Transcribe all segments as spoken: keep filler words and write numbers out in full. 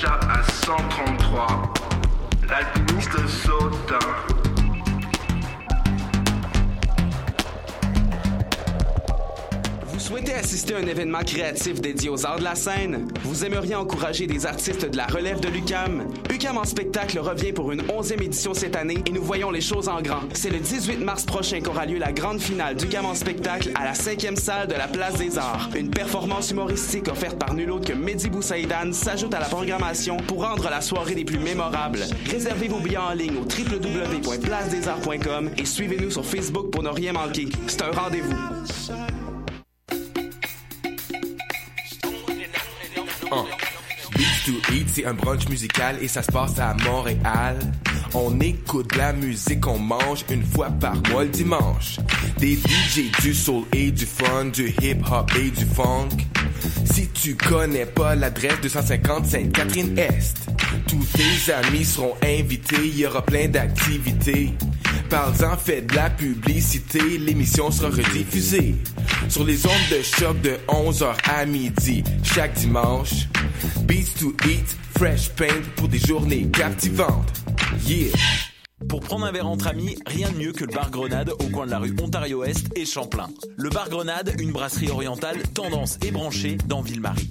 d'achat à cent trente-trois, l'alpiniste saute. Vous souhaitez assister à un événement créatif dédié aux arts de la scène? Vous aimeriez encourager des artistes de la relève de l'U Q A M? U Q A M en spectacle revient pour une onzième édition cette année et nous voyons les choses en grand. C'est le dix-huit mars prochain qu'aura lieu la grande finale d'U Q A M en spectacle à la cinquième salle de la Place des Arts. Une performance humoristique offerte par nul autre que Mehdi Boussaidan s'ajoute à la programmation pour rendre la soirée des plus mémorables. Réservez vos billets en ligne au w w w point place des arts point com et suivez-nous sur Facebook pour ne rien manquer. C'est un rendez-vous. Beats to eat, c'est un brunch musical et ça se passe à Montréal. On écoute la musique, on mange une fois par mois le dimanche. Des D J, du soul et du fun, du hip-hop et du funk. Si tu connais pas l'adresse, deux cent cinquante Sainte-Catherine-Est. Tous tes amis seront invités, il y aura plein d'activités. Parle-en, fais de la publicité, l'émission sera rediffusée sur les ondes de Choc de onze heures à midi, chaque dimanche. Beats to eat, fresh paint pour des journées captivantes. Yeah! Pour prendre un verre entre amis, rien de mieux que le bar Grenade au coin de la rue Ontario-Est et Champlain. Le bar Grenade, une brasserie orientale tendance et branchée dans Ville-Marie.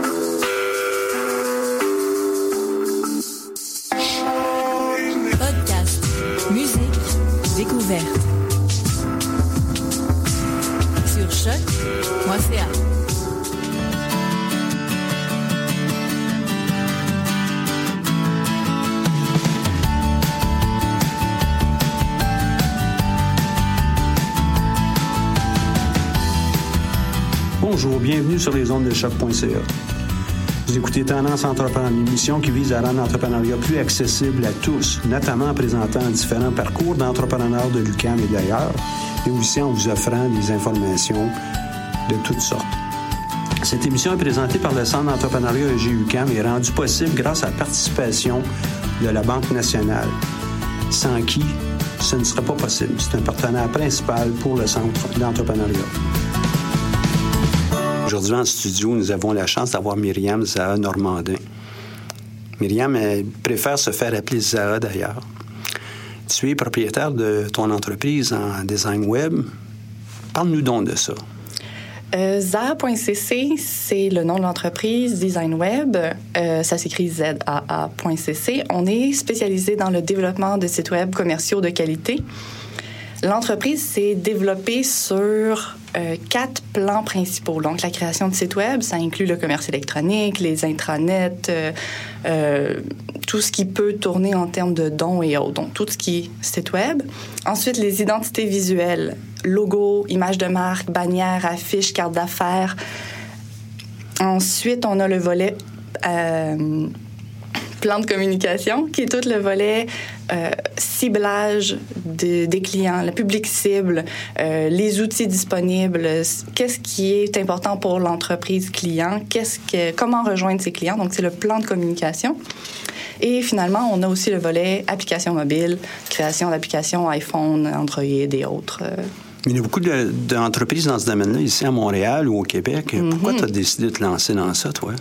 Découverte sur choc point c a. Bonjour, bienvenue sur les ondes de choc point c a. Vous écoutez Tendance Entrepreneuriat, une émission qui vise à rendre l'entrepreneuriat plus accessible à tous, notamment en présentant différents parcours d'entrepreneurs de l'U Q A M et d'ailleurs, et aussi en vous offrant des informations de toutes sortes. Cette émission est présentée par le Centre d'entrepreneuriat de l'U Q A M et est rendue possible grâce à la participation de la Banque nationale, sans qui ce ne serait pas possible. C'est un partenaire principal pour le Centre d'entrepreneuriat. Aujourd'hui, en studio, nous avons la chance d'avoir Myriam Zaha Normandin. Myriam, elle préfère se faire appeler Zaha, d'ailleurs. Tu es propriétaire de ton entreprise en design web. Parle-nous donc de ça. Euh, Zaha point c c, c'est le nom de l'entreprise design web. Euh, ça s'écrit Z A A point c c. On est spécialisé dans le développement de sites web commerciaux de qualité. L'entreprise s'est développée sur euh, quatre plans principaux. Donc, la création de sites web, ça inclut le commerce électronique, les intranets, euh, euh, tout ce qui peut tourner en termes de dons et autres. Donc, tout ce qui est site web. Ensuite, les identités visuelles, logos, images de marque, bannières, affiches, cartes d'affaires. Ensuite, on a le volet euh, plan de communication, qui est tout le volet euh, ciblage de, des clients, le public cible, euh, les outils disponibles, qu'est-ce qui est important pour l'entreprise client, qu'est-ce que, comment rejoindre ses clients. Donc, c'est le plan de communication. Et finalement, on a aussi le volet application mobile, création d'applications iPhone, Android et autres. Il y a beaucoup de, d'entreprises dans ce domaine-là, ici à Montréal ou au Québec. Mm-hmm. Pourquoi tu as décidé de te lancer dans ça, toi?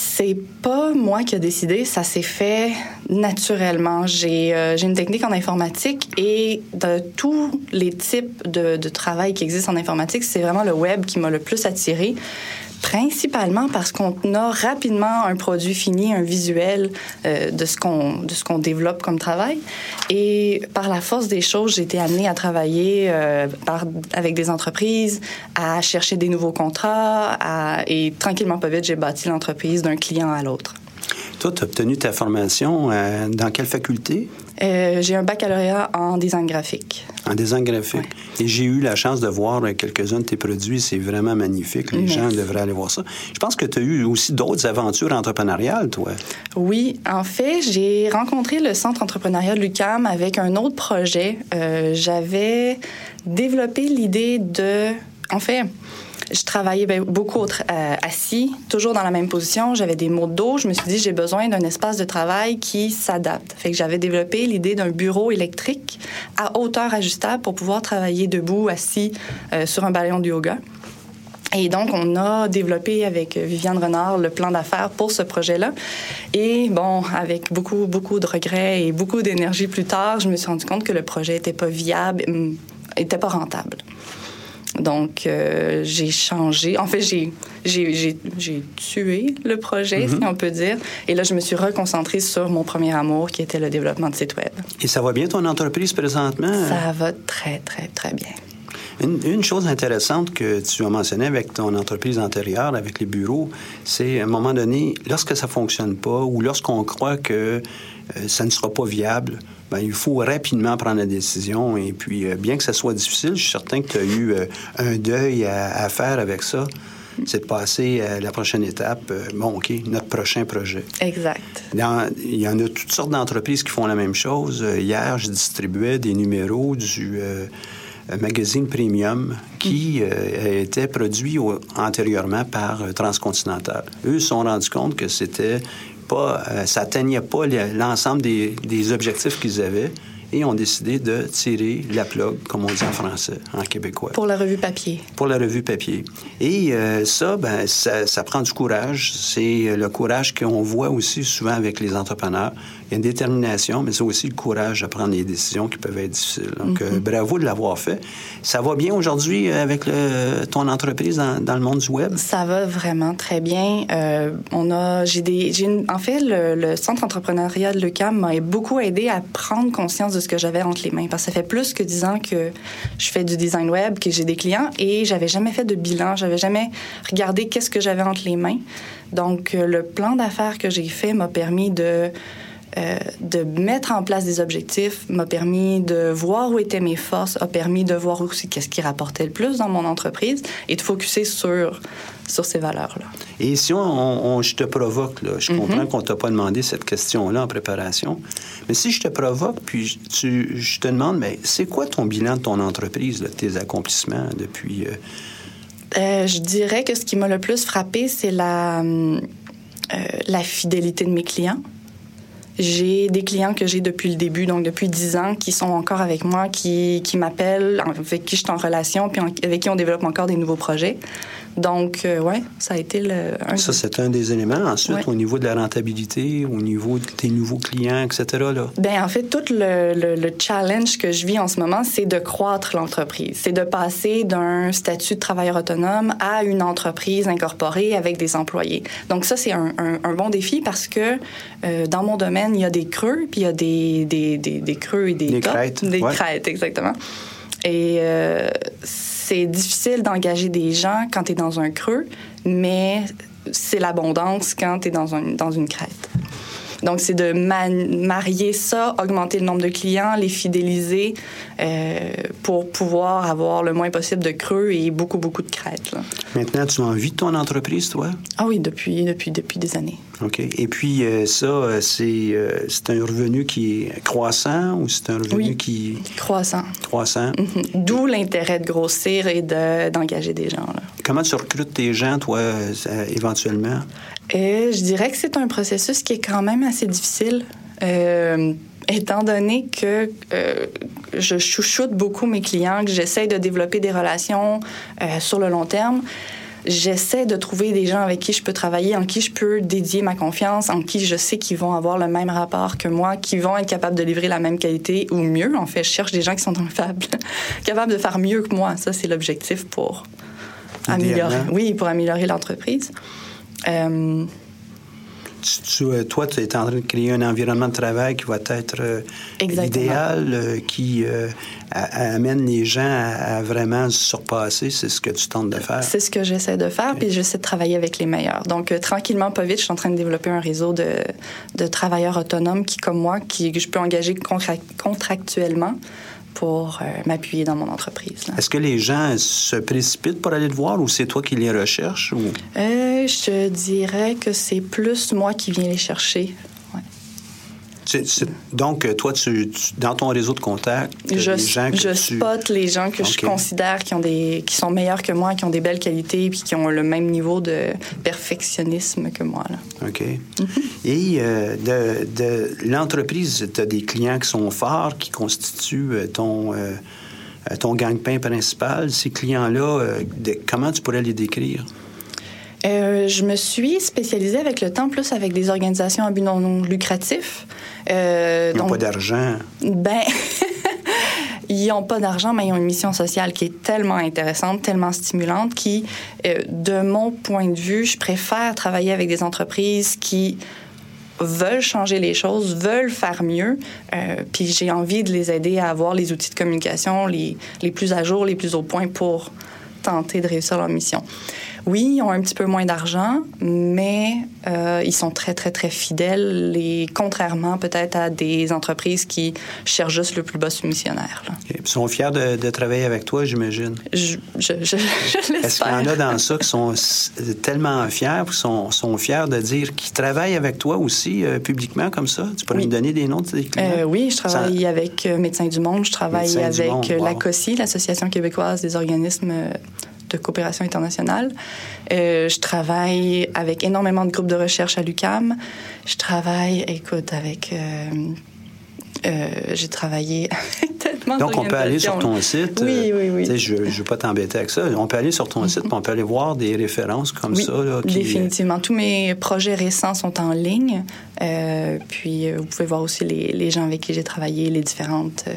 C'est pas moi qui a décidé, ça s'est fait naturellement. J'ai, euh, j'ai une technique en informatique et de tous les types de, de travail qui existent en informatique, c'est vraiment le web qui m'a le plus attirée, principalement parce qu'on a rapidement un produit fini, un visuel euh, de ce qu'on, de ce qu'on développe comme travail. Et par la force des choses, j'ai été amenée à travailler euh, par, avec des entreprises, à chercher des nouveaux contrats, à, et tranquillement pas vite, j'ai bâti l'entreprise d'un client à l'autre. Toi, tu as obtenu ta formation euh, dans quelle faculté? Euh, j'ai un baccalauréat en design graphique. En design graphique. Ouais. Et j'ai eu la chance de voir quelques-uns de tes produits. C'est vraiment magnifique. Les mmh. gens devraient aller voir ça. Je pense que tu as eu aussi d'autres aventures entrepreneuriales, toi. Oui. En fait, j'ai rencontré le Centre d'entrepreneuriat de l'U Q A M avec un autre projet. Euh, j'avais développé l'idée de... En fait... Je travaillais bien, beaucoup euh, assis, toujours dans la même position. J'avais des maux de dos. Je me suis dit, j'ai besoin d'un espace de travail qui s'adapte. Fait que j'avais développé l'idée d'un bureau électrique à hauteur ajustable pour pouvoir travailler debout, assis, euh, sur un ballon de yoga. Et donc, on a développé avec Viviane Renard le plan d'affaires pour ce projet-là. Et bon, avec beaucoup, beaucoup de regrets et beaucoup d'énergie plus tard, je me suis rendu compte que le projet n'était pas viable, n'était pas rentable. Donc, euh, j'ai changé. En fait, j'ai, j'ai, j'ai, j'ai tué le projet, mm-hmm. si on peut dire. Et là, je me suis reconcentrée sur mon premier amour, qui était le développement de site web. Et ça va bien, ton entreprise, présentement? Ça va très, très, très bien. Une, une chose intéressante que tu as mentionnée avec ton entreprise antérieure, avec les bureaux, c'est à un moment donné, lorsque ça ne fonctionne pas ou lorsqu'on croit que euh, ça ne sera pas viable... Bien, il faut rapidement prendre la décision. Et puis, euh, bien que ça soit difficile, je suis certain que tu as eu euh, un deuil à, à faire avec ça. C'est de passer à la prochaine étape. Euh, bon, OK, notre prochain projet. Exact. Dans, il y en a toutes sortes d'entreprises qui font la même chose. Euh, hier, je distribuais des numéros du euh, magazine Premium qui euh, était produit au, antérieurement par euh, Transcontinental. Eux se sont rendus compte que c'était... Pas, euh, ça n'atteignait pas les, l'ensemble des, des objectifs qu'ils avaient et ont décidé de tirer la plug, comme on dit en français, en québécois. Pour la revue papier. Pour la revue papier. Et euh, ça, ben, ça, ça prend du courage. C'est le courage qu'on voit aussi souvent avec les entrepreneurs. Il y a une détermination, mais c'est aussi le courage de prendre des décisions qui peuvent être difficiles. Donc, mm-hmm. euh, bravo de l'avoir fait. Ça va bien aujourd'hui avec le, ton entreprise dans, dans le monde du web? Ça va vraiment très bien. Euh, on a, j'ai des, j'ai une, en fait, le, le Centre d'entrepreneuriat de l'U Q A M m'a beaucoup aidé à prendre conscience de ce que j'avais entre les mains. Parce que ça fait plus que dix ans que je fais du design web, que j'ai des clients, et j'avais jamais fait de bilan. J'avais jamais regardé qu'est-ce que j'avais entre les mains. Donc, le plan d'affaires que j'ai fait m'a permis de... Euh, de mettre en place des objectifs, m'a permis de voir où étaient mes forces, a permis de voir aussi qu'est-ce qui rapportait le plus dans mon entreprise et de focusser sur, sur ces valeurs-là. Et si on, on, je te provoque, là, je mm-hmm. comprends qu'on ne t'a pas demandé cette question-là en préparation, mais si je te provoque, puis tu, je te demande, mais c'est quoi ton bilan de ton entreprise, là, tes accomplissements depuis... Euh... Euh, je dirais que ce qui m'a le plus frappé, c'est la, euh, la fidélité de mes clients. J'ai des clients que j'ai depuis le début, donc depuis dix ans, qui sont encore avec moi, qui, qui m'appellent, avec qui je suis en relation, puis en, avec qui on développe encore des nouveaux projets. Donc, euh, oui, ça a été le... Un... Ça, c'est un des éléments. Ensuite, ouais. au niveau de la rentabilité, au niveau de tes nouveaux clients, et cetera, là. Bien, en fait, tout le, le, le challenge que je vis en ce moment, c'est de croître l'entreprise. C'est de passer d'un statut de travailleur autonome à une entreprise incorporée avec des employés. Donc, ça, c'est un, un, un bon défi parce que euh, dans mon domaine, il y a des creux, puis il y a des, des, des, des creux et des, des tops. Crêtes. Des ouais. crêtes, exactement. Et euh, c'est difficile d'engager des gens quand tu es dans un creux, mais c'est l'abondance quand tu es dans, un, dans une crête. Donc, c'est de man- marier ça, augmenter le nombre de clients, les fidéliser euh, pour pouvoir avoir le moins possible de creux et beaucoup, beaucoup de crêtes. Là. Maintenant, tu en vis de ton entreprise, toi? Ah oui, depuis, depuis, depuis des années. OK. Et puis, euh, ça, c'est, euh, c'est un revenu qui est croissant ou c'est un revenu oui, qui... croissant. Croissant. Mm-hmm. D'où l'intérêt de grossir et de, d'engager des gens, là. Comment tu recrutes tes gens, toi, euh, éventuellement? Euh, je dirais que c'est un processus qui est quand même assez difficile, euh, étant donné que euh, je chouchoute beaucoup mes clients, que j'essaie de développer des relations euh, sur le long terme. J'essaie de trouver des gens avec qui je peux travailler, en qui je peux dédier ma confiance, en qui je sais qu'ils vont avoir le même rapport que moi, qui vont être capables de livrer la même qualité ou mieux. En fait, je cherche des gens qui sont capables, capables de faire mieux que moi. Ça, c'est l'objectif pour améliorer, oui, pour améliorer l'entreprise. Euh... Tu, tu, toi, tu es en train de créer un environnement de travail qui va être euh, idéal, euh, qui euh, a, a amène les gens à, à vraiment se surpasser. C'est ce que tu tentes de faire. C'est ce que j'essaie de faire, okay. Puis j'essaie de travailler avec les meilleurs. Donc, euh, tranquillement, pas vite, je suis en train de développer un réseau de, de travailleurs autonomes qui, comme moi, qui, que je peux engager contract- contractuellement pour euh, m'appuyer dans mon entreprise. Là. Est-ce que les gens se précipitent pour aller te voir ou c'est toi qui les recherches? Ou... Euh, je dirais que c'est plus moi qui viens les chercher. Ouais. C'est, c'est, donc, toi, tu, tu, dans ton réseau de contacts, je, les gens que je tu... spot les gens que okay. je considère qui, ont des, qui sont meilleurs que moi, qui ont des belles qualités et qui ont le même niveau de perfectionnisme que moi. Là. OK. Mm-hmm. Et euh, de, de l'entreprise, tu as des clients qui sont forts, qui constituent ton, euh, ton gagne-pain principal. Ces clients-là, euh, de, comment tu pourrais les décrire? Euh, je me suis spécialisée avec le temps plus avec des organisations à but non lucratif. Euh, ils n'ont pas d'argent. Ben, ils n'ont pas d'argent, mais ils ont une mission sociale qui est tellement intéressante, tellement stimulante, qui, euh, de mon point de vue, je préfère travailler avec des entreprises qui veulent changer les choses, veulent faire mieux, euh, puis j'ai envie de les aider à avoir les outils de communication les, les plus à jour, les plus au point pour tenter de réussir leur mission. Oui, ils ont un petit peu moins d'argent, mais euh, ils sont très, très, très fidèles, et contrairement peut-être à des entreprises qui cherchent juste le plus bas soumissionnaire. Okay. Ils sont fiers de, de travailler avec toi, j'imagine. Je, je, je, je l'espère. Est-ce qu'il y en a dans ça qui sont tellement fiers, qui sont, sont fiers de dire qu'ils travaillent avec toi aussi euh, publiquement comme ça? Tu pourrais oui. me donner des noms de tes clients? Euh, oui, je travaille ça... avec Médecins du monde, je travaille Médecins avec monde, wow. l'A C O C I, l'Association québécoise des organismes de coopération internationale. Euh, je travaille avec énormément de groupes de recherche à l'U Q A M. Je travaille, écoute, avec... Euh, euh, j'ai travaillé avec tellement Donc, on peut aller sur ton site. Oui, oui, oui. Euh, je ne veux pas t'embêter avec ça. On peut aller sur ton site, on peut aller voir des références comme oui, ça. Là, qui... définitivement. Tous mes projets récents sont en ligne. Euh, puis, vous pouvez voir aussi les, les gens avec qui j'ai travaillé, les différentes euh,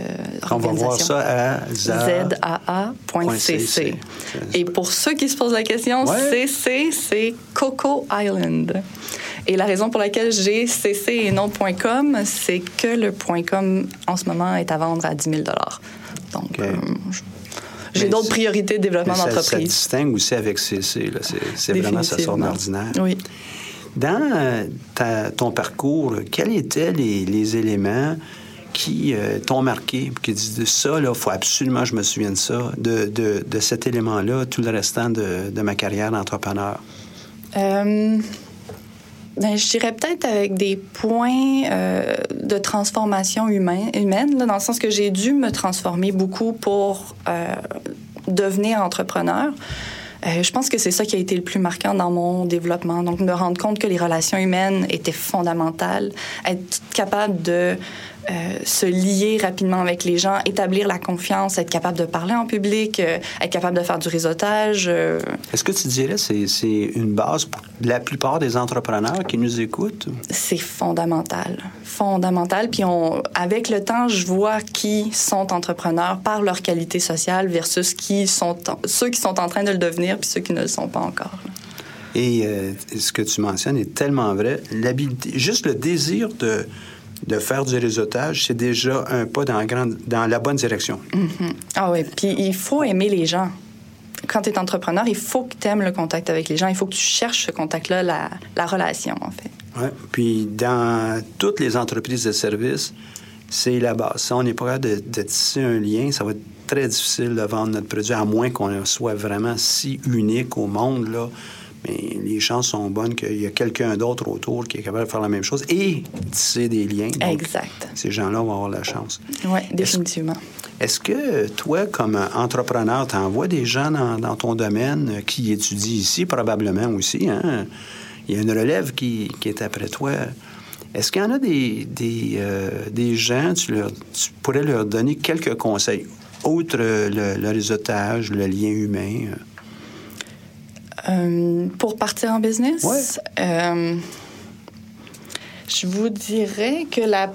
on organisations. On va voir ça à zaa point c c. Et pour ceux qui se posent la question, ouais. C C, c'est Coco Island. Et la raison pour laquelle j'ai C C et non .com, c'est que le .com, en ce moment, est à vendre à dix mille dollars. Donc, okay. euh, je... J'ai mais d'autres priorités de développement ça, d'entreprise. Ça distingue aussi avec C C. Là. C'est, c'est vraiment, ça sort d'ordinaire. Oui. Dans ta, ton parcours, quels étaient les, les éléments qui euh, t'ont marqué, qui disent ça, il faut absolument que je me souvienne de ça, de, de, de cet élément-là, tout le restant de, de ma carrière d'entrepreneur? Euh... Ben, je dirais peut-être avec des points euh, de transformation humain, humaine, là, dans le sens que j'ai dû me transformer beaucoup pour euh, devenir entrepreneur. Euh, je pense que c'est ça qui a été le plus marquant dans mon développement. Donc, me rendre compte que les relations humaines étaient fondamentales, être capable de euh, se lier rapidement avec les gens, établir la confiance, être capable de parler en public, euh, être capable de faire du réseautage. Euh... Est-ce que tu dirais que c'est, c'est une base pour la plupart des entrepreneurs qui nous écoutent? C'est fondamental. Fondamental. Puis, on, avec le temps, je vois qui sont entrepreneurs par leur qualité sociale versus qui sont, ceux qui sont en train de le devenir puis ceux qui ne le sont pas encore. Là. Et euh, ce que tu mentionnes est tellement vrai. L'habilité, juste le désir de, de faire du réseautage, c'est déjà un pas dans, grand, dans la bonne direction. Mm-hmm. Ah oui, puis il faut aimer les gens. Quand tu es entrepreneur, il faut que tu aimes le contact avec les gens. Il faut que tu cherches ce contact-là, la, la relation, en fait. Oui, puis dans toutes les entreprises de services, c'est la base. Si on n'est pas capable de, de tisser un lien, ça va être très difficile de vendre notre produit, à moins qu'on soit vraiment si unique au monde, là. Mais les chances sont bonnes qu'il y a quelqu'un d'autre autour qui est capable de faire la même chose et tisser des liens. Donc, exact. Ces gens-là vont avoir la chance. Oui, définitivement. Est-ce, est-ce que toi, comme entrepreneur, tu envoies des gens dans, dans ton domaine qui étudient ici, probablement aussi, hein? Il y a une relève qui, qui est après toi. Est-ce qu'il y en a des, des, euh, des gens, tu, leur, tu pourrais leur donner quelques conseils? Outre le, le réseautage, le lien humain? Euh, pour partir en business? Ouais. Euh, je vous dirais que la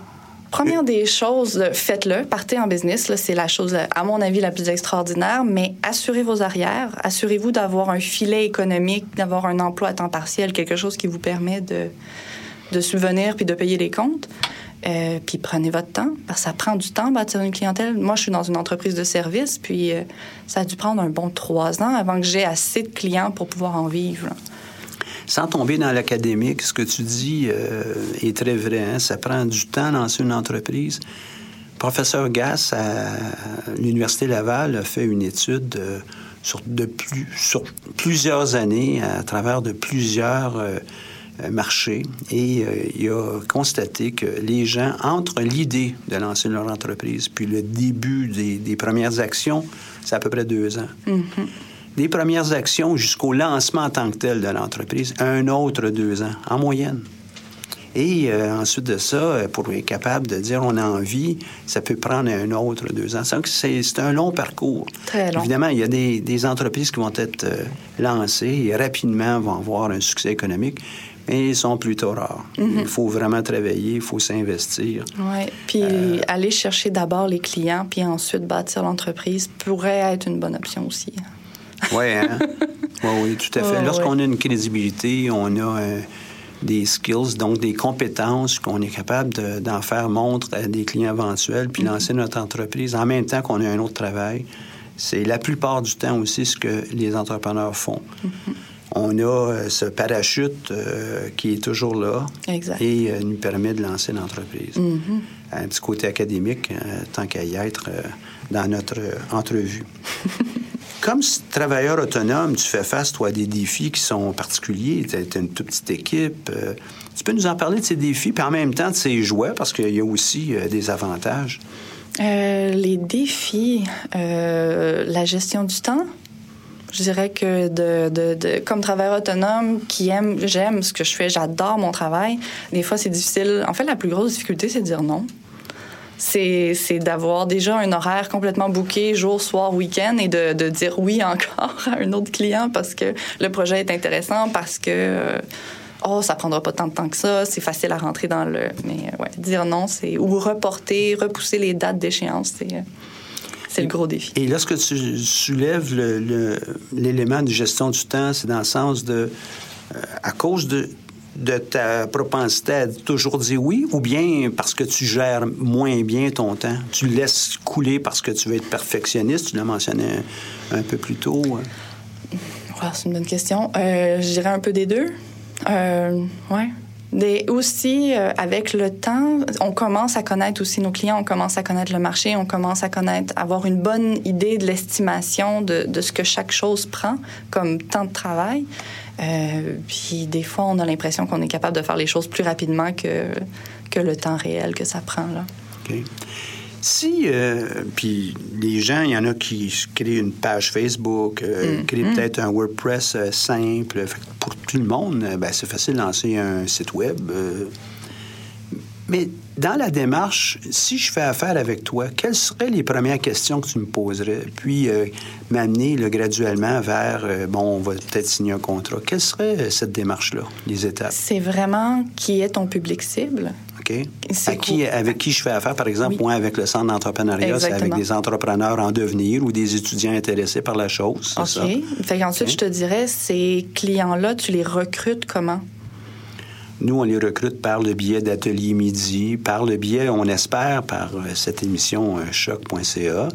première des choses, faites-le, partez en business. Là, c'est la chose, à mon avis, la plus extraordinaire, mais assurez vos arrières. Assurez-vous d'avoir un filet économique, d'avoir un emploi à temps partiel, quelque chose qui vous permet de, de subvenir puis de payer les comptes. Euh, puis prenez votre temps, parce que ça prend du temps bâtir une clientèle. Moi, je suis dans une entreprise de service, puis euh, ça a dû prendre un bon trois ans avant que j'ai assez de clients pour pouvoir en vivre. Là. Sans tomber dans l'académique, ce que tu dis euh, est très vrai. Hein? Ça prend du temps lancer une entreprise. Professeur Gass, à l'Université Laval, a fait une étude euh, sur, de plus, sur plusieurs années à travers de plusieurs euh, marchés et euh, il a constaté que les gens, entre l'idée de lancer leur entreprise puis le début des, des premières actions, c'est à peu près deux ans. Mm-hmm. Des premières actions jusqu'au lancement en tant que tel de l'entreprise, un autre deux ans, en moyenne. Et euh, ensuite de ça, pour être capable de dire on a envie, ça peut prendre un autre deux ans. C'est, c'est un long parcours. Très long. Évidemment, il y a des, des entreprises qui vont être euh, lancées et rapidement vont avoir un succès économique, mais ils sont plutôt rares. Mm-hmm. Il faut vraiment travailler, il faut s'investir. Oui, puis euh, aller chercher d'abord les clients, puis ensuite bâtir l'entreprise pourrait être une bonne option aussi. Oui, hein? Oui, oui, tout à fait. Ouais, Lorsqu'on ouais. a une crédibilité, on a euh, des skills, donc des compétences qu'on est capable de, d'en faire montre à des clients éventuels, puis mm-hmm. lancer notre entreprise en même temps qu'on a un autre travail. C'est la plupart du temps aussi ce que les entrepreneurs font. Mm-hmm. On a euh, ce parachute euh, qui est toujours là exact. et euh, nous permet de lancer l'entreprise. Mm-hmm. Un petit côté académique, euh, tant qu'à y être, euh, dans notre euh, entrevue. Comme travailleur autonome, tu fais face, toi, à des défis qui sont particuliers. Tu as une toute petite équipe. Euh, tu peux nous en parler de ces défis, puis en même temps de ces jouets, parce qu'il y a aussi euh, des avantages. Euh, les défis, euh, la gestion du temps. Je dirais que de, de, de, comme travailleur autonome, qui aime, j'aime ce que je fais, j'adore mon travail. Des fois, c'est difficile. En fait, la plus grosse difficulté, c'est de dire non. C'est, c'est d'avoir déjà un horaire complètement booké, jour, soir, week-end, et de, de dire oui encore à un autre client parce que le projet est intéressant, parce que oh, ça prendra pas tant de temps que ça, c'est facile à rentrer dans le... Mais ouais, dire non, c'est... Ou reporter, repousser les dates d'échéance, c'est... C'est le gros défi. Et lorsque tu soulèves le, le, l'élément de gestion du temps, c'est dans le sens de... Euh, à cause de... de ta propensité à toujours dire oui, ou bien parce que tu gères moins bien ton temps? Tu laisses couler parce que tu veux être perfectionniste? Tu l'as mentionné un, un peu plus tôt. Wow, c'est une bonne question. Euh, je dirais un peu des deux. Euh, ouais. Des, aussi, euh, avec le temps, on commence à connaître aussi nos clients, on commence à connaître le marché, on commence à connaître, avoir une bonne idée de l'estimation de, de ce que chaque chose prend comme temps de travail. Euh, puis des fois, on a l'impression qu'on est capable de faire les choses plus rapidement que, que le temps réel que ça prend, là. OK. Si, euh, puis les gens, il y en a qui créent une page Facebook, euh, mmh, créent mmh. peut-être un WordPress euh, simple. Fait que pour tout le monde, euh, ben, c'est facile de lancer un site web. Euh, mais dans la démarche, si je fais affaire avec toi, quelles seraient les premières questions que tu me poserais? Puis euh, m'amener là, graduellement vers, euh, bon, on va peut-être signer un contrat. Quelle serait euh, cette démarche-là, les étapes? C'est vraiment qui est ton public cible? Okay. À qui, avec qui je fais affaire, par exemple, oui. moi, avec le Centre d'entrepreneuriat, exactement. C'est avec des entrepreneurs en devenir ou des étudiants intéressés par la chose, c'est ça? OK. Fait qu'ensuite, okay. je te dirais, ces clients-là, tu les recrutes comment? Nous, on les recrute par le biais d'ateliers midi, par le biais, on espère, par cette émission choc point c a.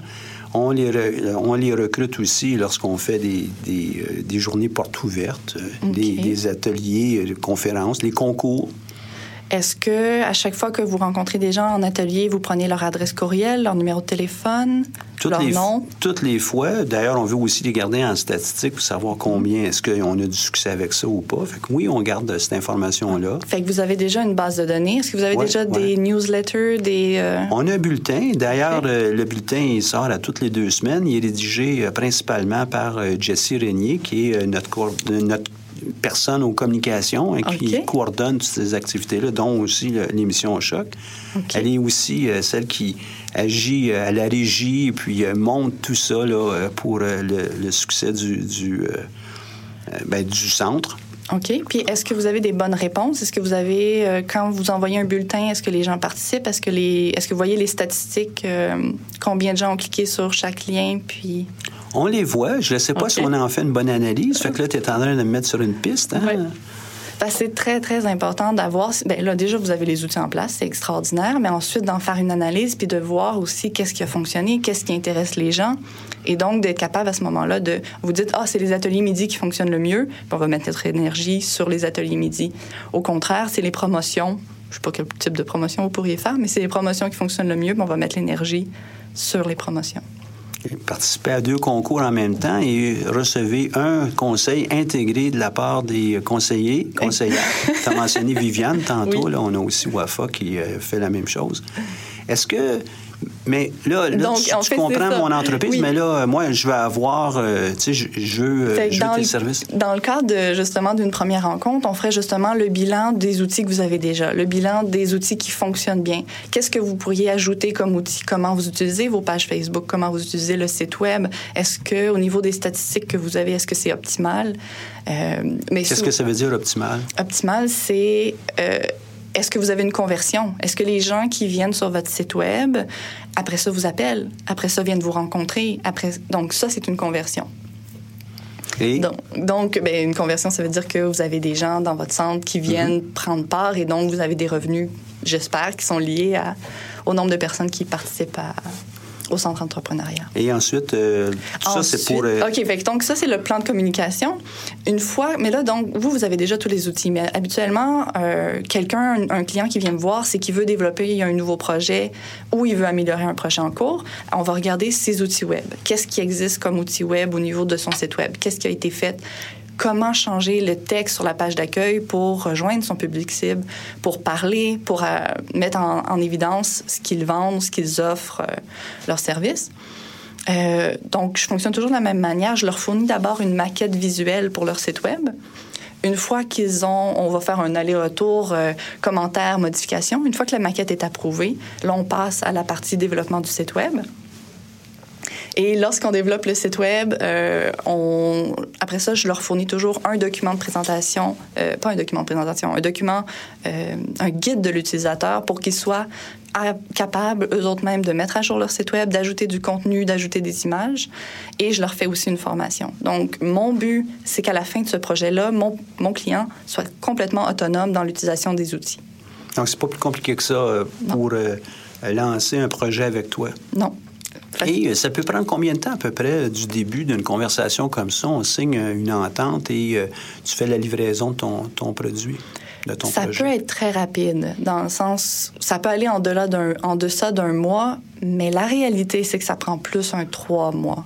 On les, re, on les recrute aussi lorsqu'on fait des, des, des journées portes ouvertes, okay. des, des ateliers, des conférences, les concours. Est-ce que à chaque fois que vous rencontrez des gens en atelier, vous prenez leur adresse courriel, leur numéro de téléphone, toutes leur les, nom? Toutes les fois. D'ailleurs, on veut aussi les garder en statistique pour savoir combien est-ce qu'on a du succès avec ça ou pas. Fait que oui, on garde cette information-là. Fait que vous avez déjà une base de données. Est-ce que vous avez ouais, déjà ouais. des newsletters, des... Euh... On a un bulletin. D'ailleurs, okay. le bulletin, il sort à toutes les deux semaines. Il est rédigé principalement par Jessie Régnier, qui est notre... Cour... notre personne aux communications hein, qui okay. coordonne toutes ces activités-là, dont aussi le, l'émission Choc. Okay. Elle est aussi euh, celle qui agit euh, à la régie et puis euh, monte tout ça là, pour euh, le, le succès du, du, euh, euh, ben, du centre. OK. Puis est-ce que vous avez des bonnes réponses? Est-ce que vous avez, euh, quand vous envoyez un bulletin, est-ce que les gens participent? Est-ce que, les, est-ce que vous voyez les statistiques? Euh, combien de gens ont cliqué sur chaque lien? Puis... On les voit. Je ne sais pas okay. si on en fait une bonne analyse. Fait que là, tu es en train de me mettre sur une piste. Hein? Oui. Ben, c'est très, très important d'avoir... Ben, là, déjà, vous avez les outils en place. C'est extraordinaire. Mais ensuite, d'en faire une analyse puis de voir aussi qu'est-ce qui a fonctionné, qu'est-ce qui intéresse les gens. Et donc, d'être capable à ce moment-là de... Vous dites, ah, c'est les ateliers midi qui fonctionnent le mieux. Puis on va mettre notre énergie sur les ateliers midi. Au contraire, c'est les promotions je ne sais pas quel type de promotion vous pourriez faire, mais c'est les promotions qui fonctionnent le mieux, puis on va mettre l'énergie sur les promotions. Participez à deux concours en même temps et recevez un conseil intégré de la part des conseillers, conseillères. Tu as mentionné Viviane tantôt, oui. Là, on a aussi Wafa qui fait la même chose. Est-ce que... Mais là, là donc, tu, en fait, tu comprends mon entreprise, oui. Mais là, moi, je vais avoir, euh, tu sais, je, je veux, je veux tes services. Dans le cadre, de, justement, d'une première rencontre, on ferait justement le bilan des outils que vous avez déjà, le bilan des outils qui fonctionnent bien. Qu'est-ce que vous pourriez ajouter comme outils? Comment vous utilisez vos pages Facebook? Comment vous utilisez le site Web? Est-ce qu'au niveau des statistiques que vous avez, est-ce que c'est optimal? Euh, mais Qu'est-ce sous, que ça veut dire, optimal? Optimal, c'est... Euh, Est-ce que vous avez une conversion? Est-ce que les gens qui viennent sur votre site Web, après ça, vous appellent? Après ça, viennent vous rencontrer? Après... Donc, ça, c'est une conversion. Et? Donc, donc ben, une conversion, ça veut dire que vous avez des gens dans votre centre qui viennent mm-hmm. prendre part et donc, vous avez des revenus, j'espère, qui sont liés à, au nombre de personnes qui participent à... au Centre d'entrepreneuriat. Et ensuite, euh, tout ensuite, ça, c'est pour... Euh... OK, fait, donc ça, c'est le plan de communication. Une fois... Mais là, donc, vous, vous avez déjà tous les outils. Mais habituellement, euh, quelqu'un, un, un client qui vient me voir, c'est qu'il veut développer un nouveau projet ou il veut améliorer un projet en cours. On va regarder ses outils web. Qu'est-ce qui existe comme outils web au niveau de son site web? Qu'est-ce qui a été fait? Comment changer le texte sur la page d'accueil pour rejoindre son public cible, pour parler, pour euh, mettre en, en évidence ce qu'ils vendent, ce qu'ils offrent, euh, leurs services. Euh, donc, je fonctionne toujours de la même manière. Je leur fournis d'abord une maquette visuelle pour leur site Web. Une fois qu'ils ont, on va faire un aller-retour, euh, commentaire, modification. Une fois que la maquette est approuvée, là, on passe à la partie développement du site Web. Et lorsqu'on développe le site Web, euh, on... après ça, je leur fournis toujours un document de présentation, euh, pas un document de présentation, un document, euh, un guide de l'utilisateur pour qu'ils soient à... capables, eux autres mêmes, de mettre à jour leur site Web, d'ajouter du contenu, d'ajouter des images. Et je leur fais aussi une formation. Donc, mon but, c'est qu'à la fin de ce projet-là, mon, mon client soit complètement autonome dans l'utilisation des outils. Donc, c'est pas plus compliqué que ça euh, pour euh, lancer un projet avec toi? Non. Et ça peut prendre combien de temps à peu près du début d'une conversation comme ça? On signe une entente et euh, tu fais la livraison de ton, ton produit, de ton ça projet. Ça peut être très rapide, dans le sens... Ça peut aller en, delà d'un, en deçà d'un mois, mais la réalité, c'est que ça prend plus un trois mois.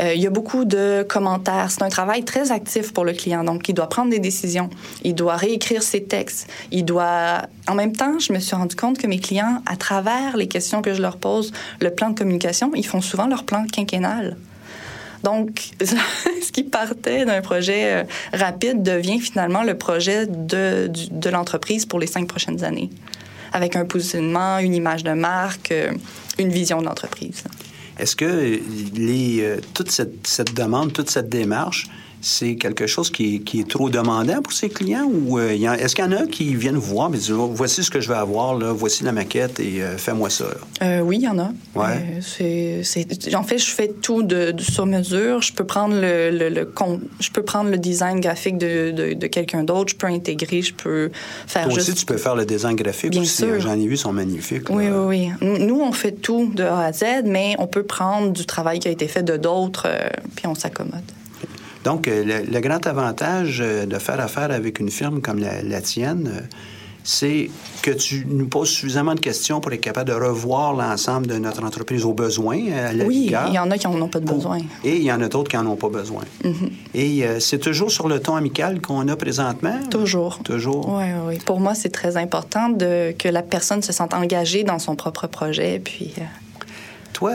Il euh, y a beaucoup de commentaires. C'est un travail très actif pour le client. Donc, il doit prendre des décisions. Il doit réécrire ses textes. Il doit... En même temps, je me suis rendu compte que mes clients, à travers les questions que je leur pose, le plan de communication, ils font souvent leur plan quinquennal. Donc, ce qui partait d'un projet rapide devient finalement le projet de, de l'entreprise pour les cinq prochaines années, avec un positionnement, une image de marque, une vision de l'entreprise. Est-ce que les, euh, toute cette, cette demande, toute cette démarche, c'est quelque chose qui est, qui est trop demandant pour ses clients? Ou euh, y en, est-ce qu'il y en a qui viennent vous voir et disent « Voici ce que je vais avoir, là, voici la maquette et euh, fais-moi ça. » euh, Oui, il y en a. Ouais. Euh, c'est, c'est, en fait, je fais tout de, de sur mesure. Je peux prendre le, le, le, je peux prendre le design graphique de, de, de quelqu'un d'autre. Je peux intégrer, je peux faire Toi juste... aussi, tu peux faire le design graphique. Bien aussi. Sûr. J'en ai vu, ils sont magnifiques. Là. Oui, oui, oui. Nous, on fait tout de A à Z, mais on peut prendre du travail qui a été fait de d'autres euh, puis on s'accommode. Donc, le, le grand avantage de faire affaire avec une firme comme la, la tienne, c'est que tu nous poses suffisamment de questions pour être capable de revoir l'ensemble de notre entreprise aux besoins. À la oui, il y en a qui n'en ont pas de besoin. Et il y en a d'autres qui n'en ont pas besoin. Mm-hmm. Et euh, c'est toujours sur le ton amical qu'on a présentement? Toujours. Toujours. Oui, oui. Pour moi, c'est très important de, que la personne se sente engagée dans son propre projet, puis... Euh... Toi,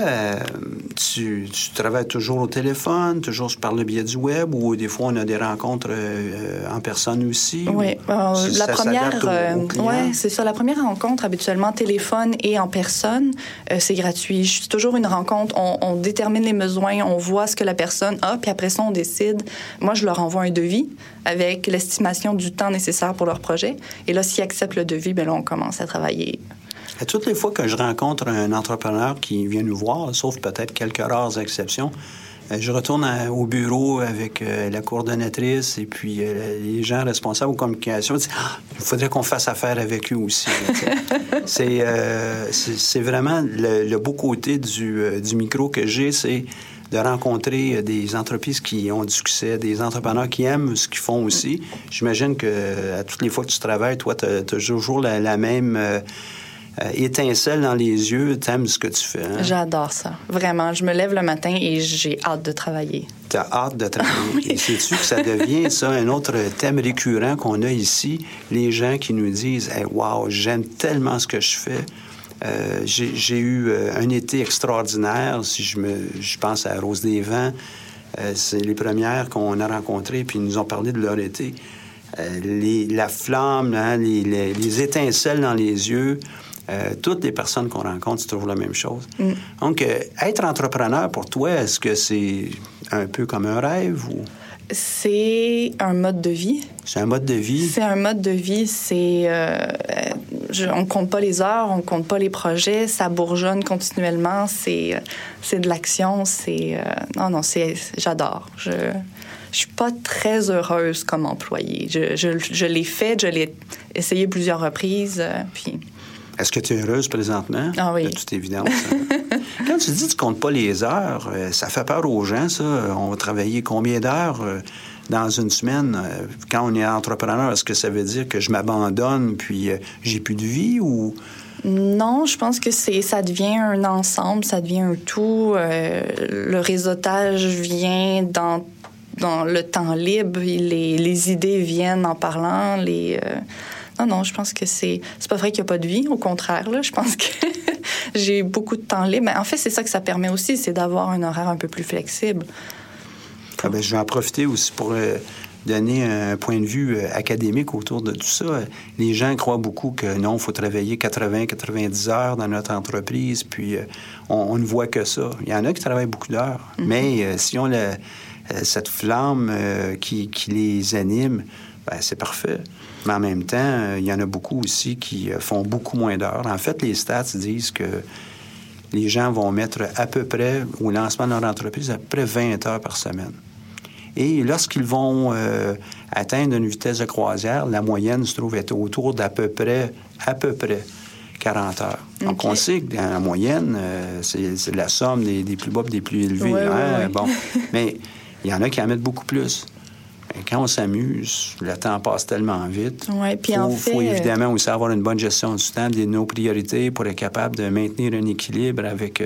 tu, tu travailles toujours au téléphone, toujours par le biais du web, ou des fois, on a des rencontres euh, en personne aussi? Oui, ou, euh, la première... Euh, oui, c'est ça. La première rencontre, habituellement, téléphone et en personne, euh, c'est gratuit. C'est toujours une rencontre. On, on détermine les besoins, on voit ce que la personne a, puis après ça, on décide. Moi, je leur envoie un devis avec l'estimation du temps nécessaire pour leur projet. Et là, s'ils acceptent le devis, bien là, on commence à travailler... À toutes les fois que je rencontre un entrepreneur qui vient nous voir, sauf peut-être quelques rares exceptions, je retourne à, au bureau avec euh, la coordonnatrice et puis euh, les gens responsables aux communications. Ils disent, ah, il faudrait qu'on fasse affaire avec eux aussi. c'est, euh, c'est, c'est vraiment le, le beau côté du, euh, du micro que j'ai, c'est de rencontrer des entreprises qui ont du succès, des entrepreneurs qui aiment ce qu'ils font aussi. J'imagine que à toutes les fois que tu travailles, toi, tu as toujours la, la même... Euh, Euh, étincelle dans les yeux, t'aimes ce que tu fais. Hein? J'adore ça. Vraiment. Je me lève le matin et j'ai hâte de travailler. T'as hâte de travailler. Oui. Et sais-tu que ça devient, ça, un autre thème récurrent qu'on a ici, les gens qui nous disent hey, « Wow, j'aime tellement ce que je fais. Euh, » j'ai, j'ai eu un été extraordinaire. Si je, me, je pense à Rose-des-Vents, euh, c'est les premières qu'on a rencontrées, puis ils nous ont parlé de leur été. Euh, les, la flamme, hein, les, les, les étincelles dans les yeux... Euh, toutes les personnes qu'on rencontre, c'est toujours la même chose. Mm. Donc, euh, être entrepreneur, pour toi, est-ce que c'est un peu comme un rêve ou... C'est un mode de vie. C'est un mode de vie? C'est un mode de vie. C'est, euh, je, on compte pas les heures, on compte pas les projets, ça bourgeonne continuellement, c'est, c'est de l'action, c'est... Euh, non, non, c'est, j'adore. Je je suis pas très heureuse comme employée. Je, je, je l'ai fait, je l'ai essayé plusieurs reprises, euh, puis... Est-ce que tu es heureuse présentement? Ah oui. De toute évidence. Quand tu dis que tu comptes pas les heures, ça fait peur aux gens, ça. On va travailler combien d'heures dans une semaine? Quand on est entrepreneur, est-ce que ça veut dire que je m'abandonne puis j'ai plus de vie ou... Non, je pense que c'est, ça devient un ensemble, ça devient un tout. Euh, le réseautage vient dans, dans le temps libre, les, les idées viennent en parlant, les... Euh... Non, non, je pense que c'est... C'est pas vrai qu'il n'y a pas de vie, au contraire, là. Je pense que j'ai beaucoup de temps libre. Mais en fait, c'est ça que ça permet aussi, c'est d'avoir un horaire un peu plus flexible. Ah bien, je vais en profiter aussi pour euh, donner un point de vue euh, académique autour de tout ça. Les gens croient beaucoup que non, il faut travailler quatre-vingts à quatre-vingt-dix heures dans notre entreprise, puis euh, on, on ne voit que ça. Il y en a qui travaillent beaucoup d'heures, mm-hmm. mais euh, si on a euh, cette flamme euh, qui, qui les anime, ben, c'est parfait. Mais en même temps, il euh, y en a beaucoup aussi qui euh, font beaucoup moins d'heures. En fait, les stats disent que les gens vont mettre à peu près, au lancement de leur entreprise, à peu près vingt heures par semaine. Et lorsqu'ils vont euh, atteindre une vitesse de croisière, la moyenne se trouve être autour d'à peu près, à peu près quarante heures. Okay. Donc, on sait que dans la moyenne, euh, c'est, c'est la somme des, des plus bas et des plus élevés. Ouais, hein? Ouais, ouais. Bon. Mais il y en a qui en mettent beaucoup plus. Quand on s'amuse, le temps passe tellement vite. Ouais, puis en fait... Il faut évidemment aussi avoir une bonne gestion du temps, de nos priorités pour être capable de maintenir un équilibre avec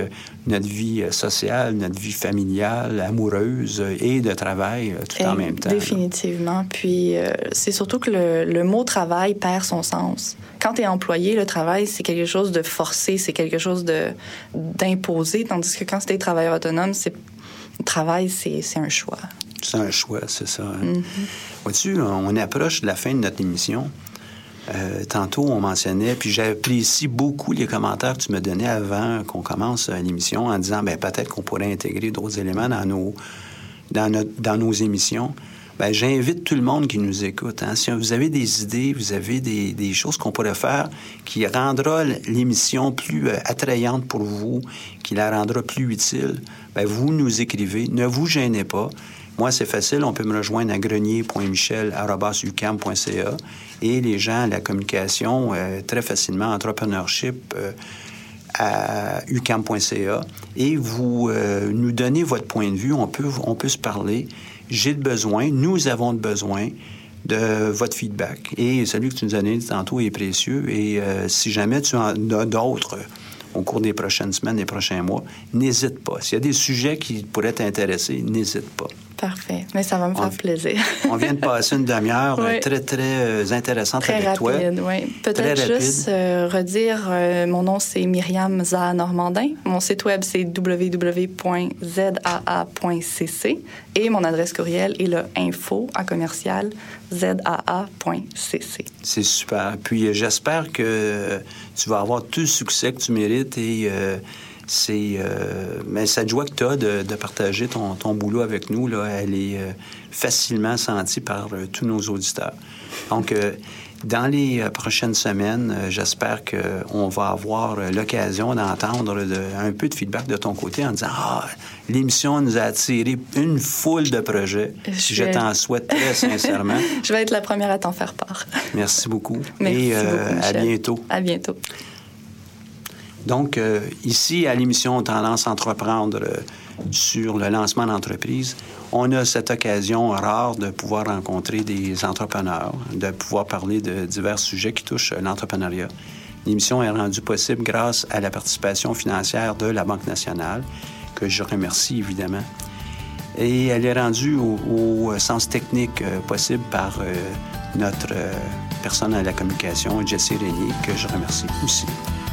notre vie sociale, notre vie familiale, amoureuse et de travail tout et en même temps. Définitivement. Là. Puis euh, c'est surtout que le, le mot « travail » perd son sens. Quand tu es employé, le travail, c'est quelque chose de forcé, c'est quelque chose de, d'imposé, tandis que quand tu es travailleur autonome, c'est, le travail, c'est, c'est un choix. C'est un choix, c'est ça. Mm-hmm. Vois-tu, on approche de la fin de notre émission. Euh, tantôt, on mentionnait, puis j'apprécie beaucoup les commentaires que tu me donnais avant qu'on commence l'émission en disant, bien, peut-être qu'on pourrait intégrer d'autres éléments dans nos, dans notre, dans nos émissions. Bien, j'invite tout le monde qui nous écoute. Hein, si vous avez des idées, vous avez des, des choses qu'on pourrait faire qui rendra l'émission plus attrayante pour vous, qui la rendra plus utile, bien, vous nous écrivez. Ne vous gênez pas. Moi, c'est facile. On peut me rejoindre à grenier point michel arobase u q a m point c a et les gens à la communication, euh, très facilement, entrepreneurship euh, à u q a m point c a. Et vous euh, nous donnez votre point de vue. On peut, on peut se parler. J'ai besoin, nous avons besoin de votre feedback. Et celui que tu nous as donné tantôt est précieux. Et euh, si jamais tu en as d'autres... au cours des prochaines semaines, des prochains mois, n'hésite pas. S'il y a des sujets qui pourraient t'intéresser, n'hésite pas. Parfait. Mais ça va me faire on, plaisir. On vient de passer une demi-heure oui. très, très intéressante très avec rapide, toi. Très rapide, oui. Peut-être très juste euh, redire, euh, mon nom, c'est Myriam Zaha Normandin. Mon site web, c'est w w w point z a a point c c et mon adresse courriel est le info à commercial z a a point c c. C'est super. Puis euh, j'espère que tu vas avoir tout le succès que tu mérites et... Euh, C'est euh, mais cette joie que tu as de, de partager ton, ton boulot avec nous, là, elle est euh, facilement sentie par euh, tous nos auditeurs. Donc, euh, dans les euh, prochaines semaines, euh, j'espère qu'on va avoir euh, l'occasion d'entendre de, un peu de feedback de ton côté en disant « Ah, l'émission nous a attiré une foule de projets. » Je, Je vais... t'en souhaite très sincèrement. Je vais être la première à t'en faire part. Merci beaucoup. Merci Et euh, beaucoup, Michel. À bientôt. À bientôt. Donc, euh, ici, à l'émission Tendance Entreprendre, euh, sur le lancement d'entreprise, on a cette occasion rare de pouvoir rencontrer des entrepreneurs, de pouvoir parler de divers sujets qui touchent l'entrepreneuriat. L'émission est rendue possible grâce à la participation financière de la Banque nationale, que je remercie évidemment. Et elle est rendue au, au sens technique possible par euh, notre euh, personne à la communication, Jessie Régnier, que je remercie aussi.